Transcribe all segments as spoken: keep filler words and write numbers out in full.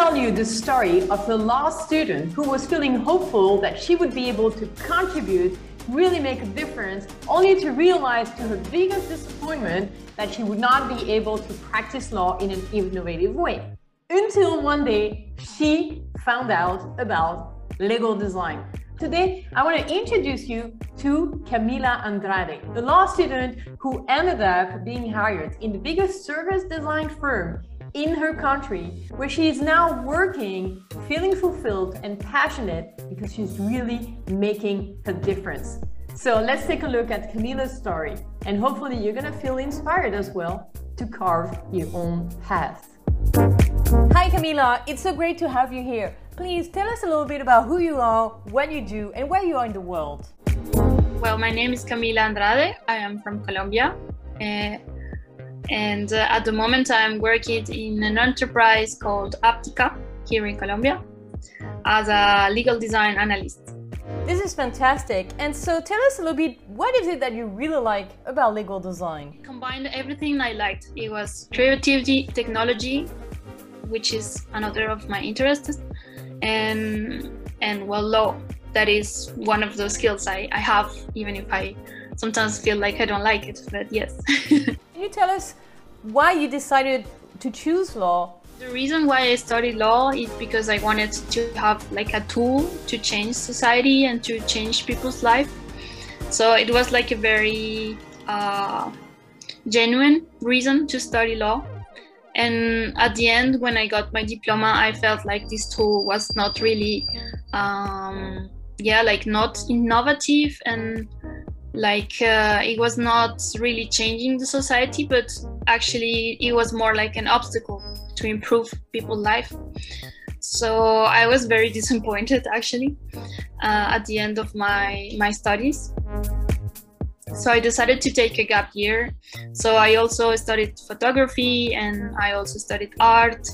tell you the story of the law student who was feeling hopeful that she would be able to contribute, really make a difference, only to realize to her biggest disappointment that she would not be able to practice law in an innovative way. Until one day, she found out about Lego design. Today, I want to introduce you to Camila Andrade, the law student who ended up being hired in the biggest service design firm in her country, where she is now working, feeling fulfilled and passionate because she's really making a difference. So let's take a look at Camila's story, and hopefully you're gonna feel inspired as well to carve your own path. Hi Camila, it's so great to have you here. Please tell us a little bit about who you are, what you do, and where you are in the world. Well, my name is Camila Andrade. I am from Colombia. Uh, and uh, at the moment I'm working in an enterprise called Aptica here in Colombia as a legal design analyst. This is fantastic. And so tell us a little bit, what is it that you really like about legal design? It combined everything I liked. It was creativity, technology, which is another of my interests, and and well, law. That is one of those skills I, I have, even if I sometimes feel like I don't like it, but yes. Can you tell us why you decided to choose law? The reason why I studied law is because I wanted to have like a tool to change society and to change people's life. So it was like a very uh, genuine reason to study law. And at the end, when I got my diploma, I felt like this tool was not really, um, yeah, like not innovative, and like uh, it was not really changing the society, but actually it was more like an obstacle to improve people's life. So I was very disappointed actually uh, at the end of my, my studies. So I decided to take a gap year. So I also studied photography, and I also studied art.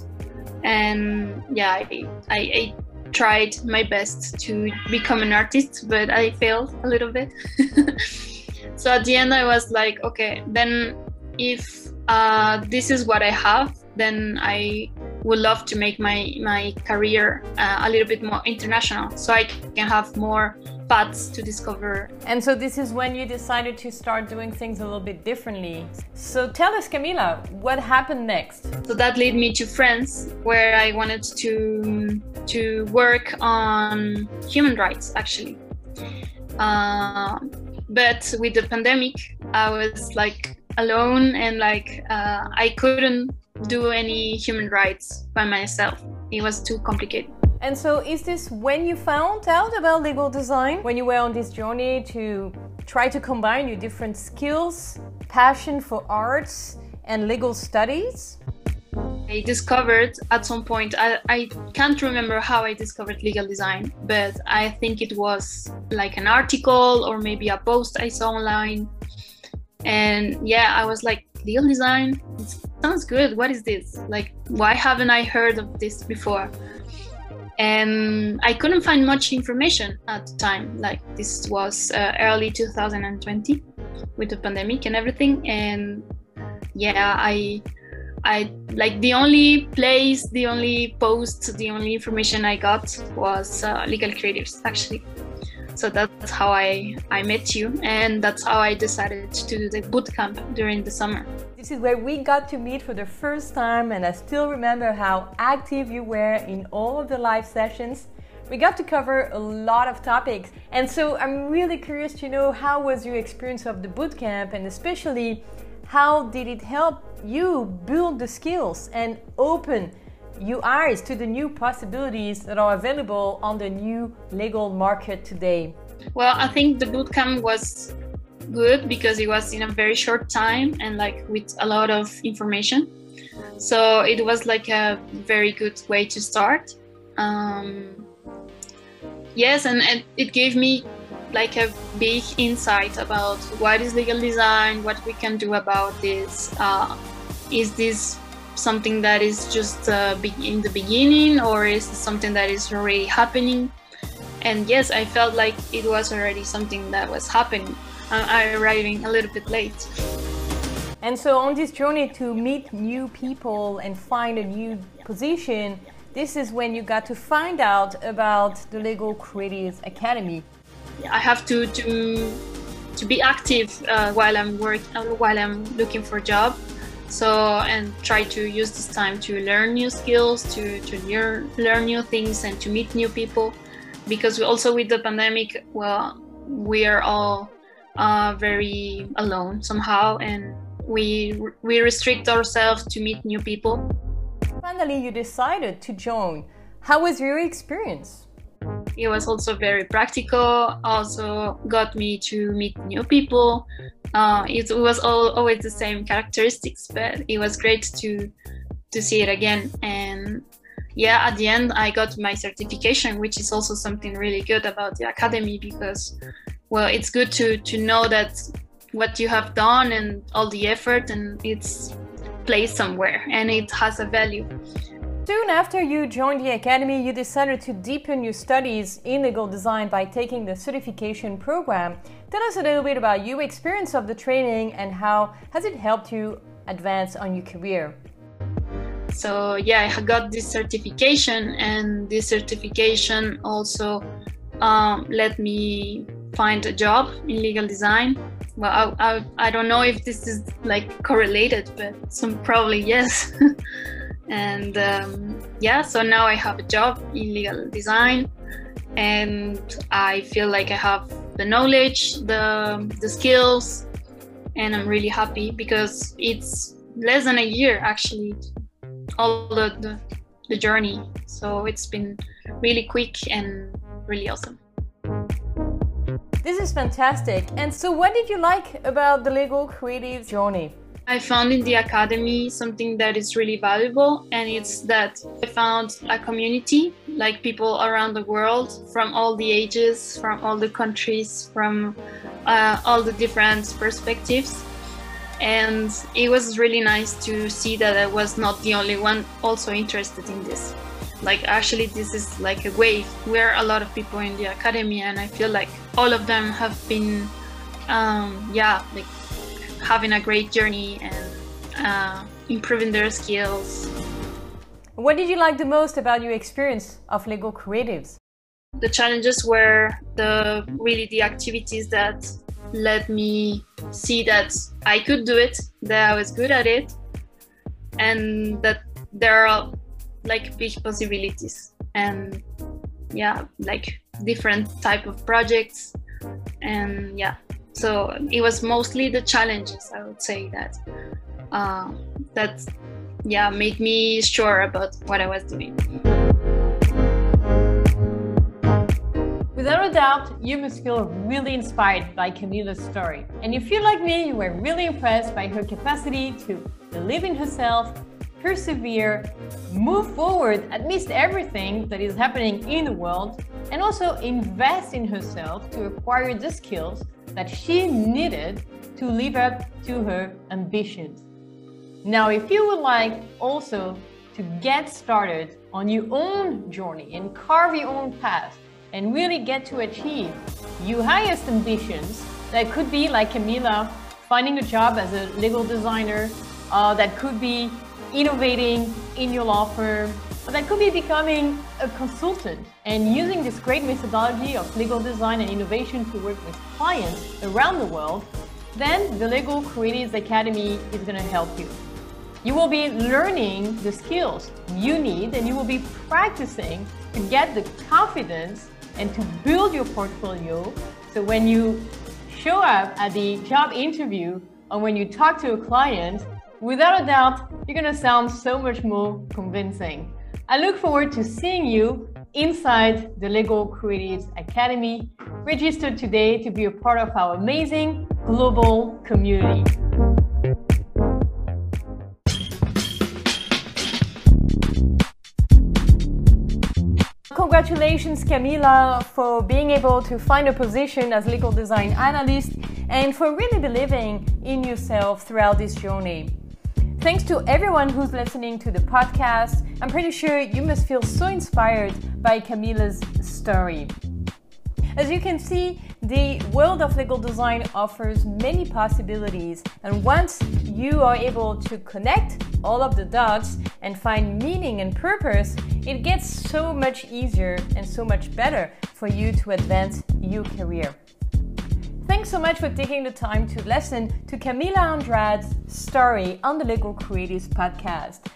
And yeah, I, I, I tried my best to become an artist, but I failed a little bit. So at the end I was like, okay, then if uh, this is what I have, then I would love to make my, my career uh, a little bit more international, so I can have more paths to discover. And so this is when you decided to start doing things a little bit differently. So tell us, Camila, what happened next? So that led me to France, where I wanted to, to work on human rights, actually. Uh, but with the pandemic, I was like alone, and like uh, I couldn't do any human rights by myself. It was too complicated. And so is this when you found out about legal design? When you were on this journey to try to combine your different skills, passion for arts and legal studies? I discovered at some point, I, I can't remember how I discovered legal design, but I think it was like an article or maybe a post I saw online. And yeah, I was like, legal design? It sounds good. What is this? Like, why haven't I heard of this before? And I couldn't find much information at the time. Like, this was uh, early two thousand twenty with the pandemic and everything. And yeah, I, I like the only place, the only post, the only information I got was uh, Legal Creatives, actually. So that's how I, I met you, and that's how I decided to do the bootcamp during the summer. This is where we got to meet for the first time, and I still remember how active you were in all of the live sessions. We got to cover a lot of topics, and so I'm really curious to know, how was your experience of the bootcamp, and especially how did it help you build the skills and open your eyes to the new possibilities that are available on the new legal market today? Well, I think the bootcamp was good because it was in a very short time and like with a lot of information. So it was like a very good way to start. Um, yes, and, and it gave me like a big insight about what is legal design, what we can do about this. Uh, is this something that is just uh, in the beginning, or is it something that is already happening? And yes, I felt like it was already something that was happening. I'm arriving a little bit late. And so on this journey to meet new people and find a new position, This is when you got to find out about the Lego Creatives Academy. I have to to, to be active uh, while I'm work uh, while I'm looking for a job. So and try to use this time to learn new skills, to to learn learn new things, and to meet new people. Because we also with the pandemic, well, we are all uh, very alone somehow, and we we restrict ourselves to meet new people. Finally, you decided to join. How was your experience? It was also very practical, also got me to meet new people. Uh, it was all, always the same characteristics, but it was great to to see it again. And yeah, at the end I got my certification, which is also something really good about the academy, because, well, it's good to, to know that what you have done and all the effort, and it's placed somewhere and it has a value. Soon after you joined the academy, you decided to deepen your studies in legal design by taking the certification program. Tell us a little bit about your experience of the training and how has it helped you advance on your career? So yeah, I got this certification, and this certification also um, let me find a job in legal design. Well, I, I, I don't know if this is like correlated, but some probably yes. And um, yeah, so now I have a job in legal design, and I feel like I have the knowledge, the, the skills, and I'm really happy because it's less than a year actually, all the, the, the journey. So it's been really quick and really awesome. This is fantastic. And so what did you like about the Legal Creative journey? I found in the academy something that is really valuable, and it's that I found a community, like people around the world, from all the ages, from all the countries, from uh, all the different perspectives. And it was really nice to see that I was not the only one also interested in this. Like actually this is like a wave. We are a lot of people in the academy, and I feel like all of them have been, um, yeah, like having a great journey and uh, improving their skills. What did you like the most about your experience of Lego Creatives? The challenges were the really the activities that let me see that I could do it, that I was good at it, and that there are like big possibilities, and yeah, like different type of projects, and yeah. So it was mostly the challenges, I would say, that, uh, that yeah, made me sure about what I was doing. Without a doubt, you must feel really inspired by Camila's story. And if you're like me, you were really impressed by her capacity to believe in herself, persevere, move forward amidst everything that is happening in the world, and also invest in herself to acquire the skills that she needed to live up to her ambitions. Now, if you would like also to get started on your own journey and carve your own path and really get to achieve your highest ambitions, that could be like Camila, finding a job as a legal designer, uh, that could be innovating in your law firm, or that could be becoming a consultant and using this great methodology of legal design and innovation to work with clients around the world, then the Legal Creatives Academy is going to help you. You will be learning the skills you need, and you will be practicing to get the confidence and to build your portfolio, so when you show up at the job interview or when you talk to a client, without a doubt, you're going to sound so much more convincing. I look forward to seeing you inside the Legal Creatives Academy. Register today to be a part of our amazing global community. Congratulations, Camila, for being able to find a position as legal design analyst and for really believing in yourself throughout this journey. Thanks to everyone who's listening to the podcast. I'm pretty sure you must feel so inspired by Camila's story. As you can see, The world of legal design offers many possibilities, and once you are able to connect all of the dots and find meaning and purpose, it gets so much easier and so much better for you to advance your career. Thanks so much for taking the time to listen to Camila Andrade's story on the Legal Creatives podcast.